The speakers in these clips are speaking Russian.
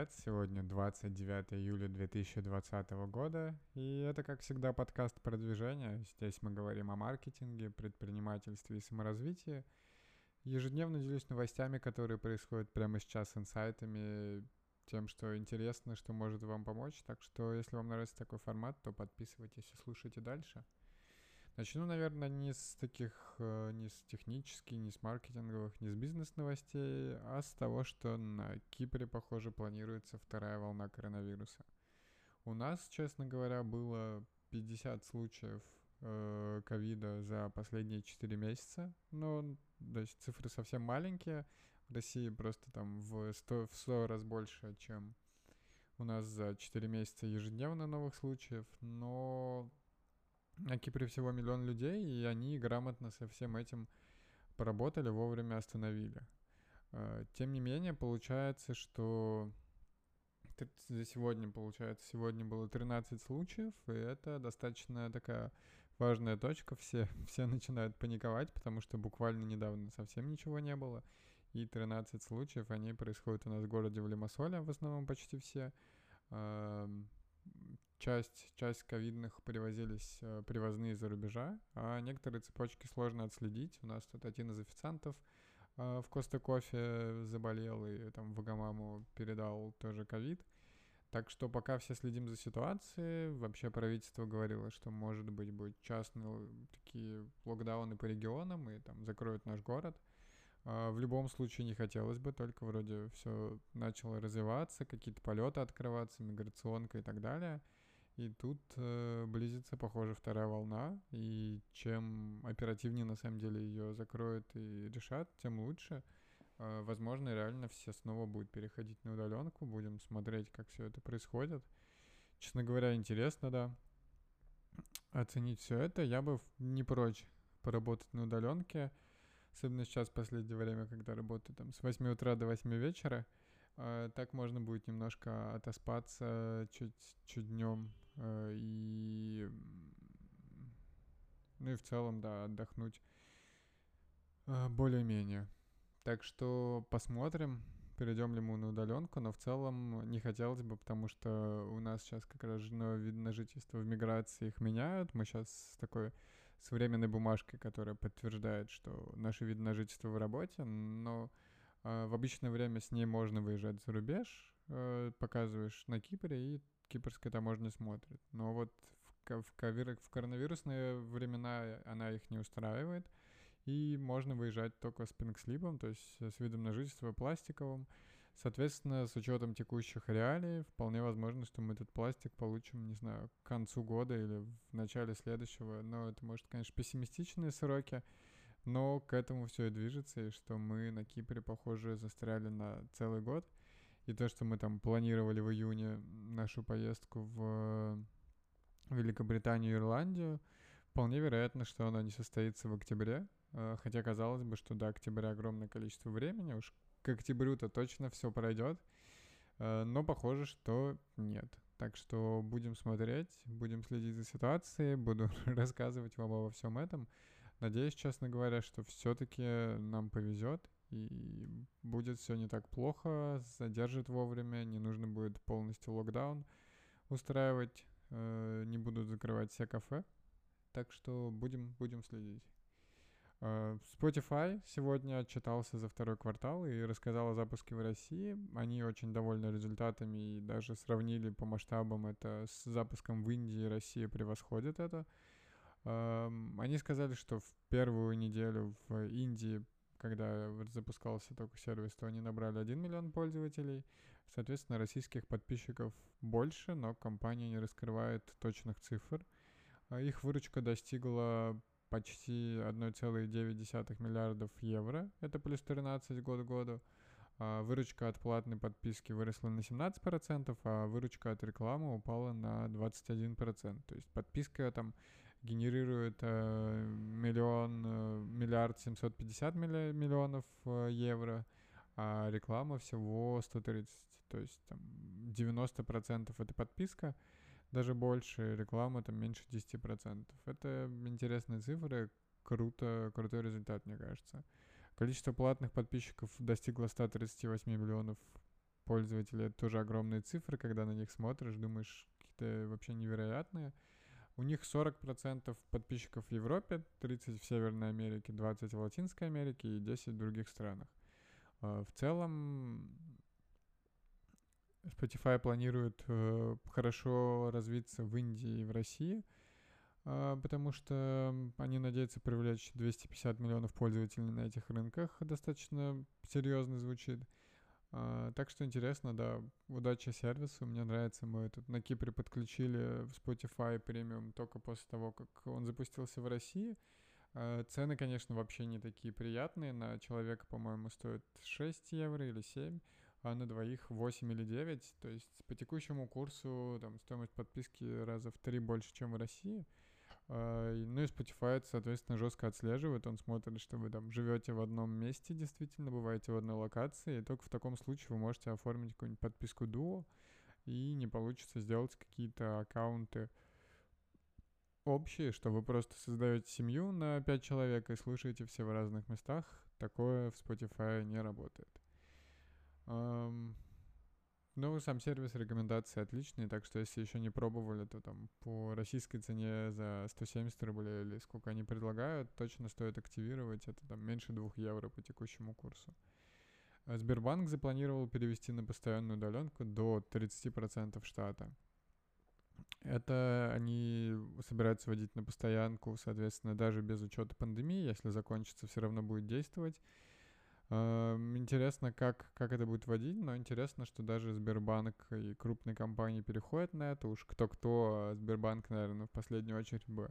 привет! Сегодня 29 июля 2020 года, и это, как всегда, подкаст продвижения. Здесь мы говорим о маркетинге, предпринимательстве и саморазвитии. Ежедневно делюсь новостями, которые происходят прямо сейчас, инсайтами, тем, что интересно, что может вам помочь. Так что, если вам нравится такой формат, то подписывайтесь и слушайте дальше. Начну, наверное, не с технических, не с маркетинговых, не с бизнес-новостей, а с того, что на Кипре, похоже, планируется вторая волна коронавируса. У нас, честно говоря, было 50 случаев ковида за последние 4 месяца, но то есть цифры совсем маленькие. В России просто там в 100 раз больше, чем у нас за 4 месяца ежедневно новых случаев, но... На Кипре всего 1 миллион людей, и они грамотно со всем этим поработали, вовремя остановили. Тем не менее, получается, что сегодня было 13 случаев, и это достаточно такая важная точка. Все начинают паниковать, потому что буквально недавно совсем ничего не было. И 13 случаев, они происходят у нас в городе в Лимассоле, в основном почти все. Часть ковидных привозились привозные из-за рубежа, а некоторые цепочки сложно отследить. У нас тут один из официантов в Коста-Кофе заболел и там Вагамаму передал тоже ковид. Так что пока все следим за ситуацией. Вообще правительство говорило, что, может быть, будут частные такие локдауны по регионам и там закроют наш город. В любом случае не хотелось бы, только вроде все начало развиваться, какие-то полеты открываться, миграционка и так далее. И тут близится, похоже, вторая волна, и чем оперативнее на самом деле ее закроют и решат, тем лучше. Возможно, реально все снова будут переходить на удаленку, будем смотреть, как все это происходит. Честно говоря, интересно, да, оценить все это. Я бы не прочь поработать на удаленке. Особенно сейчас, в последнее время, когда работаю там с 8 утра до 8 вечера, так можно будет немножко отоспаться чуть днем и в целом, да, отдохнуть более-менее. Так что посмотрим, перейдем ли мы на удаленку, но в целом не хотелось бы, потому что у нас сейчас как раз вид на жительство в миграции их меняют. Мы сейчас с временной бумажкой, которая подтверждает, что наши виды на жительство в работе, но в обычное время с ней можно выезжать за рубеж, показываешь на Кипре, и кипрская таможня смотрит. Но вот в коронавирусные времена она их не устраивает, и можно выезжать только с пинкслипом, то есть с видом на жительство пластиковым. Соответственно, с учетом текущих реалий, вполне возможно, что мы этот пластик получим, не знаю, к концу года или в начале следующего. Но это, может, конечно, пессимистичные сроки, но к этому все и движется, и что мы на Кипре, похоже, застряли на целый год. И то, что мы там планировали в июне нашу поездку в Великобританию и Ирландию, вполне вероятно, что она не состоится в октябре. Хотя, казалось бы, что до октября огромное количество времени, уж к октябрю-то точно все пройдет, но похоже, что нет. Так что будем смотреть, будем следить за ситуацией, буду рассказывать вам обо всем этом. Надеюсь, честно говоря, что все-таки нам повезет и будет все не так плохо, задержит вовремя, не нужно будет полностью локдаун устраивать, не будут закрывать все кафе. Так что будем следить. Spotify сегодня отчитался за второй квартал и рассказал о запуске в России. Они очень довольны результатами и даже сравнили по масштабам это с запуском в Индии. Россия превосходит это. Они сказали, что в первую неделю в Индии, когда запускался только сервис, то они набрали 1 миллион пользователей. Соответственно, российских подписчиков больше, но компания не раскрывает точных цифр. Их выручка достигла... почти 1,9 миллиардов евро, это плюс 13 год к году. Выручка от платной подписки выросла на 17%, а выручка от рекламы упала на 21%. То есть подписка там генерирует 1,750 миллиардов евро, а реклама всего 130. То есть там 90% это подписка. Даже больше, реклама там меньше 10%. Это интересные цифры, крутой результат, мне кажется. Количество платных подписчиков достигло 138 миллионов пользователей. Это тоже огромные цифры, когда на них смотришь, думаешь, какие-то вообще невероятные. У них 40% подписчиков в Европе, 30% в Северной Америке, 20% в Латинской Америке и 10% в других странах. В целом Spotify планирует хорошо развиться в Индии и в России, потому что они надеются привлечь 250 миллионов пользователей на этих рынках. Достаточно серьезно звучит. Так что интересно, да, удача сервису, мне нравится. Мы тут на Кипре подключили в Spotify премиум только после того, как он запустился в России. Цены, конечно, вообще не такие приятные. На человека, по-моему, стоит 6 евро или 7, а на двоих 8 или 9. То есть по текущему курсу там стоимость подписки раза в 3 больше, чем в России. Ну и Spotify, соответственно, жестко отслеживает. Он смотрит, что вы там живете в одном месте, действительно, бываете в одной локации. И только в таком случае вы можете оформить какую-нибудь подписку дуо, и не получится сделать какие-то аккаунты общие, что вы просто создаете семью на 5 человек и слушаете все в разных местах. Такое в Spotify не работает. Ну, сам сервис, рекомендации отличные, так что если еще не пробовали, то там по российской цене за 170 рублей или сколько они предлагают, точно стоит активировать, это там меньше 2 евро по текущему курсу. Сбербанк запланировал перевести на постоянную удаленку до 30% штата. Это они собираются вводить на постоянку, соответственно, даже без учета пандемии, если закончится, все равно будет действовать. Интересно, как это будет вводить, но интересно, что даже Сбербанк и крупные компании переходят на это. Уж кто-кто, Сбербанк, наверное, в последнюю очередь бы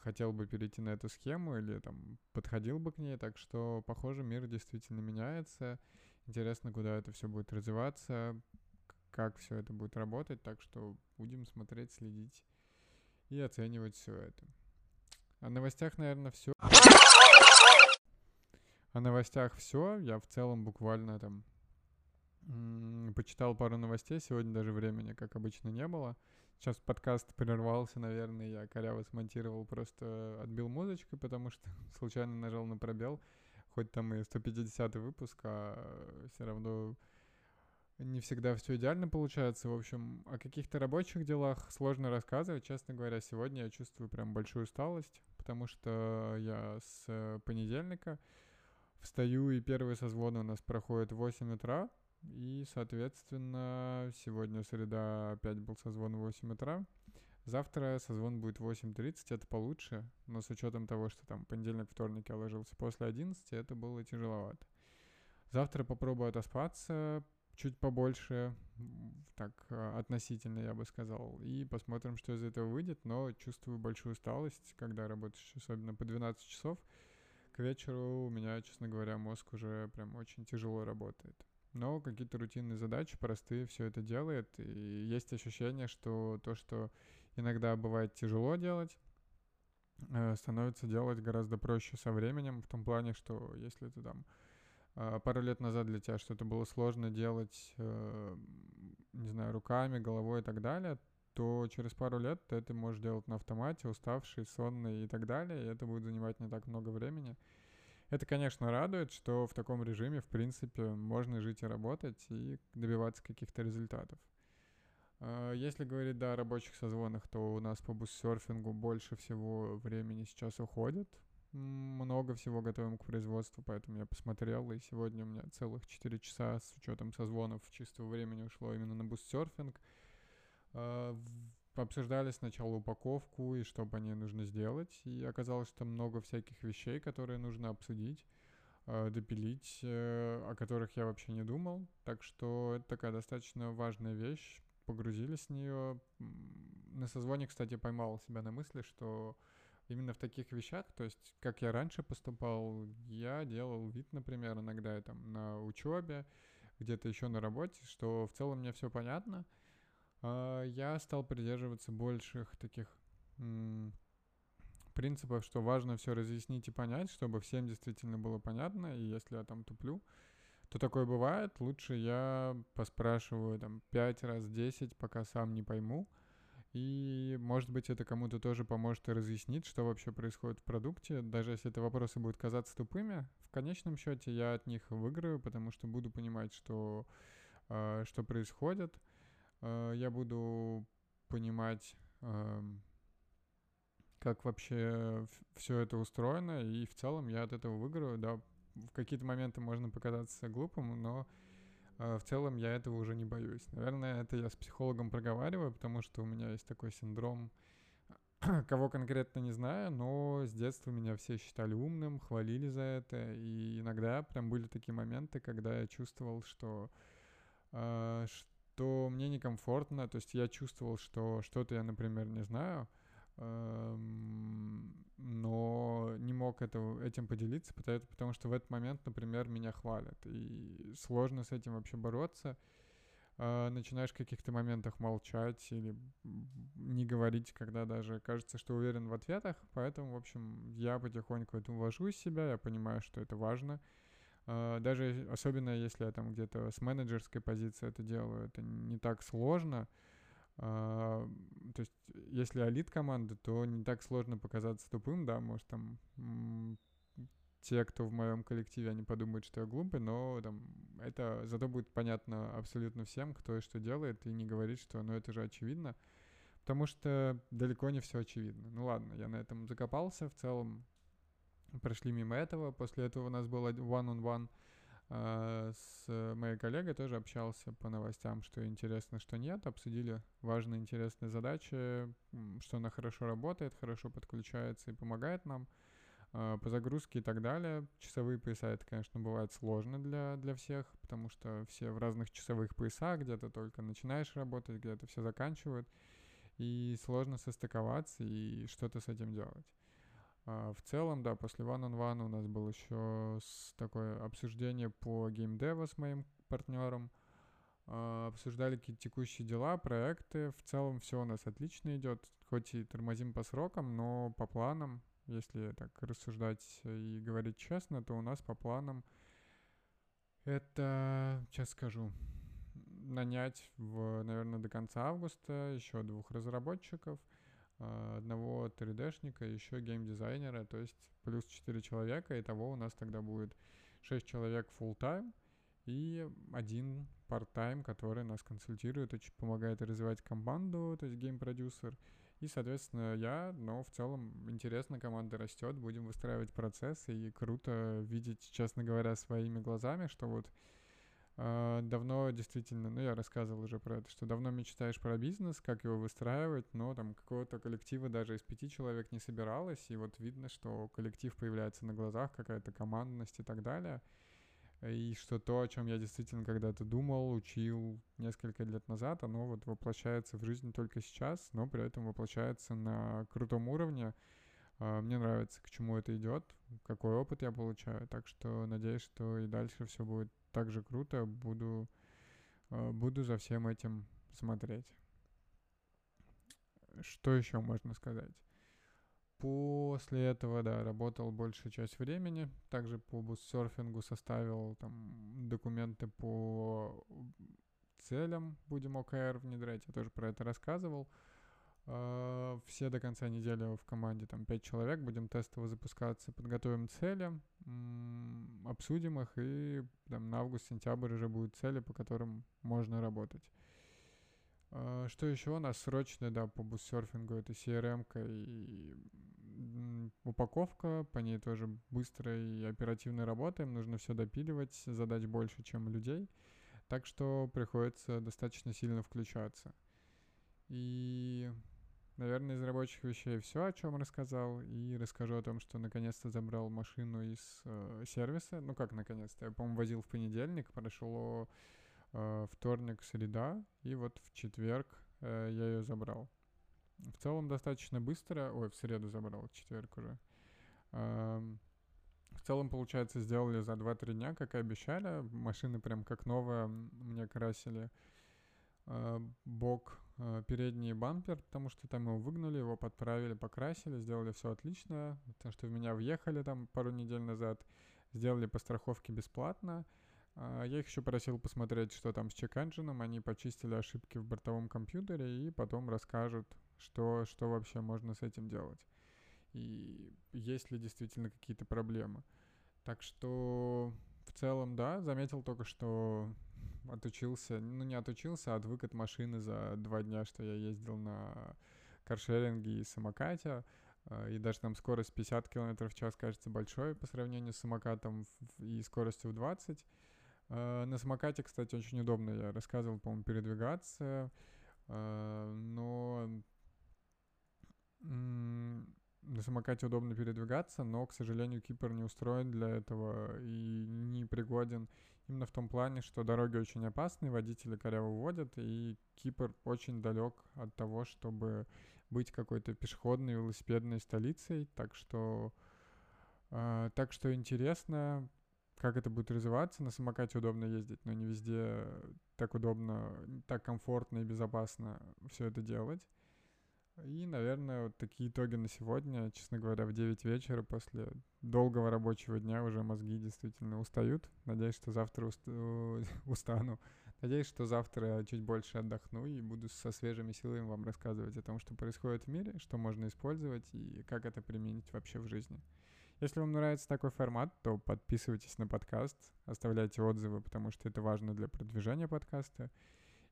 хотел бы перейти на эту схему или там подходил бы к ней. Так что, похоже, мир действительно меняется. Интересно, куда это все будет развиваться, как все это будет работать. Так что будем смотреть, следить и оценивать все это. О новостях, наверное, все. О новостях все. Я в целом буквально там почитал пару новостей. Сегодня даже времени, как обычно, не было. Сейчас подкаст прервался, наверное, я коряво смонтировал, просто отбил музычкой, потому что случайно нажал на пробел. Хоть там и 150-й выпуск, а все равно не всегда все идеально получается. В общем, о каких-то рабочих делах сложно рассказывать. Честно говоря, сегодня я чувствую прям большую усталость, потому что я с понедельника встаю, и первые созвоны у нас проходят в 8 утра, и, соответственно, сегодня среда, опять был созвон в 8 утра. Завтра созвон будет в 8:30, это получше, но с учетом того, что там понедельник, вторник я ложился после 11, это было тяжеловато. Завтра попробую отоспаться чуть побольше, так относительно, я бы сказал, и посмотрим, что из этого выйдет, но чувствую большую усталость, когда работаешь, особенно по 12 часов. К вечеру у меня, честно говоря, мозг уже прям очень тяжело работает. Но какие-то рутинные задачи, простые, все это делает. И есть ощущение, что то, что иногда бывает тяжело делать, становится делать гораздо проще со временем. В том плане, что если ты там пару лет назад для тебя что-то было сложно делать, не знаю, руками, головой и так далее, то через пару лет ты это можешь делать на автомате, уставший, сонный и так далее, и это будет занимать не так много времени. Это, конечно, радует, что в таком режиме, в принципе, можно жить и работать, и добиваться каких-то результатов. Если говорить, да, о рабочих созвонах, то у нас по буст-сёрфингу больше всего времени сейчас уходит. Много всего готовим к производству, поэтому я посмотрел, и сегодня у меня целых 4 часа с учетом созвонов чистого времени ушло именно на буст-сёрфинг. Обсуждали сначала упаковку и что по ней нужно сделать, и оказалось, что много всяких вещей, которые нужно обсудить, допилить, о которых я вообще не думал, так что это такая достаточно важная вещь, погрузились в нее. На созвоне, кстати, поймал себя на мысли, что именно в таких вещах, то есть как я раньше поступал, я делал вид, например, иногда там на учебе, где-то еще на работе, что в целом мне все понятно. Я стал придерживаться больших таких принципов, что важно все разъяснить и понять, чтобы всем действительно было понятно, и если я там туплю, то такое бывает, лучше я поспрашиваю там 5 раз 10, пока сам не пойму, и, может быть, это кому-то тоже поможет и разъяснить, что вообще происходит в продукте, даже если эти вопросы будут казаться тупыми, в конечном счете я от них выиграю, потому что буду понимать, что что происходит. Я буду понимать, как вообще все это устроено, и в целом я от этого выиграю. Да, в какие-то моменты можно показаться глупым, но в целом я этого уже не боюсь. Наверное, это я с психологом проговариваю, потому что у меня есть такой синдром, кого конкретно не знаю, но с детства меня все считали умным, хвалили за это, и иногда прям были такие моменты, когда я чувствовал, что мне некомфортно, то есть я чувствовал, что что-то я, например, не знаю, но не мог этим поделиться, потому что в этот момент, например, меня хвалят, и сложно с этим вообще бороться. Начинаешь в каких-то моментах молчать или не говорить, когда даже кажется, что уверен в ответах. Поэтому, в общем, я потихоньку это увожу из себя, я понимаю, что это важно. Даже особенно если я там где-то с менеджерской позиции это делаю, это не так сложно. То есть если алит команда, то не так сложно показаться тупым, да, может там те, кто в моем коллективе, они подумают, что я глупый, но там это зато будет понятно абсолютно всем, кто и что делает, и не говорит, что ну это же очевидно, потому что далеко не все очевидно. Ну ладно, я на этом закопался, в целом прошли мимо этого, после этого у нас был one-on-one с моей коллегой, тоже общался по новостям, что интересно, что нет, обсудили важные, интересные задачи, что она хорошо работает, хорошо подключается и помогает нам по загрузке и так далее. Часовые пояса, это, конечно, бывает сложно для всех, потому что все в разных часовых поясах, где-то только начинаешь работать, где-то все заканчивают, и сложно состыковаться и что-то с этим делать. В целом, да, после one-on-one у нас было еще такое обсуждение по геймдеву с моим партнером. Обсуждали какие-то текущие дела, проекты. В целом все у нас отлично идет, хоть и тормозим по срокам, но по планам, если так рассуждать и говорить честно, то у нас по планам это, сейчас скажу, нанять, наверное, до конца августа еще 2 разработчиков, одного 3D-шника, еще геймдизайнера, то есть плюс 4 человека, итого у нас тогда будет 6 человек full-time и 1 part-time, который нас консультирует, очень помогает развивать команду, то есть гейм-продюсер, и, соответственно, я, но в целом интересно, команда растет, будем выстраивать процесс, и круто видеть, честно говоря, своими глазами, что вот давно действительно, ну я рассказывал уже про это, что давно мечтаешь про бизнес, как его выстраивать, но там какого-то коллектива даже из 5 человек не собиралось, и вот видно, что коллектив появляется на глазах, какая-то командность и так далее, и что то, о чем я действительно когда-то думал, учил несколько лет назад, оно вот воплощается в жизнь только сейчас, но при этом воплощается на крутом уровне. Мне нравится, к чему это идет, какой опыт я получаю, так что надеюсь, что и дальше все будет так же круто, буду за всем этим смотреть. Что еще можно сказать? После этого, да, работал большую часть времени, также по буст-сёрфингу составил там документы по целям, будем ОКР внедрять, я тоже про это рассказывал. Все до конца недели в команде, там 5 человек, будем тестово запускаться, подготовим цели, обсудим их, и там на август-сентябрь уже будут цели, по которым можно работать. Что еще у нас срочно, да, по буст-сёрфингу, это CRM-ка и упаковка, по ней тоже быстро и оперативно работаем, нужно все допиливать, задач больше, чем людей, так что приходится достаточно сильно включаться. И, наверное, из рабочих вещей все, о чем рассказал, и расскажу о том, что наконец-то забрал машину из сервиса. Ну как наконец-то? Я, по-моему, возил в понедельник, прошло вторник, среда, и вот в четверг я ее забрал. В целом достаточно быстро, в среду забрал, в четверг уже. В целом, получается, сделали за 2-3 дня, как и обещали. Машины прям как новая, мне красили бок, передний бампер, потому что там его выгнули, его подправили, покрасили, сделали все отлично, потому что в меня въехали там пару недель назад, сделали по страховке бесплатно. Я их еще просил посмотреть, что там с чек-энджином, они почистили ошибки в бортовом компьютере и потом расскажут, что вообще можно с этим делать и есть ли действительно какие-то проблемы. Так что в целом, да, заметил только, что отучился, ну не отучился, а отвык от машины за 2 дня, что я ездил на каршеринге и самокате, и даже там скорость 50 км в час кажется большой по сравнению с самокатом и скоростью в 20. На самокате, кстати, очень удобно, я рассказывал, по-моему, передвигаться, но на самокате удобно передвигаться, но, к сожалению, Кипр не устроен для этого и не пригоден именно в том плане, что дороги очень опасны, водители коряво водят, и Кипр очень далек от того, чтобы быть какой-то пешеходной, велосипедной столицей, так что интересно, как это будет развиваться. На самокате удобно ездить, но не везде так удобно, так комфортно и безопасно все это делать. И, наверное, вот такие итоги на сегодня. Честно говоря, в 9 вечера после долгого рабочего дня уже мозги действительно устают. Надеюсь, что завтра устану. Надеюсь, что завтра чуть больше отдохну и буду со свежими силами вам рассказывать о том, что происходит в мире, что можно использовать и как это применить вообще в жизни. Если вам нравится такой формат, то подписывайтесь на подкаст, оставляйте отзывы, потому что это важно для продвижения подкаста.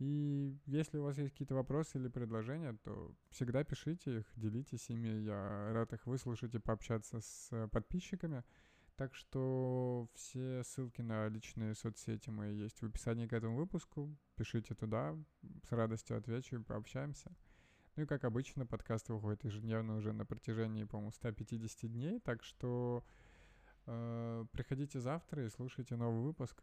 И если у вас есть какие-то вопросы или предложения, то всегда пишите их, делитесь ими. Я рад их выслушать и пообщаться с подписчиками. Так что все ссылки на личные соцсети мои есть в описании к этому выпуску. Пишите туда, с радостью отвечу и пообщаемся. Ну и как обычно, подкаст выходит ежедневно уже на протяжении, по-моему, 150 дней. Так что приходите завтра и слушайте новый выпуск.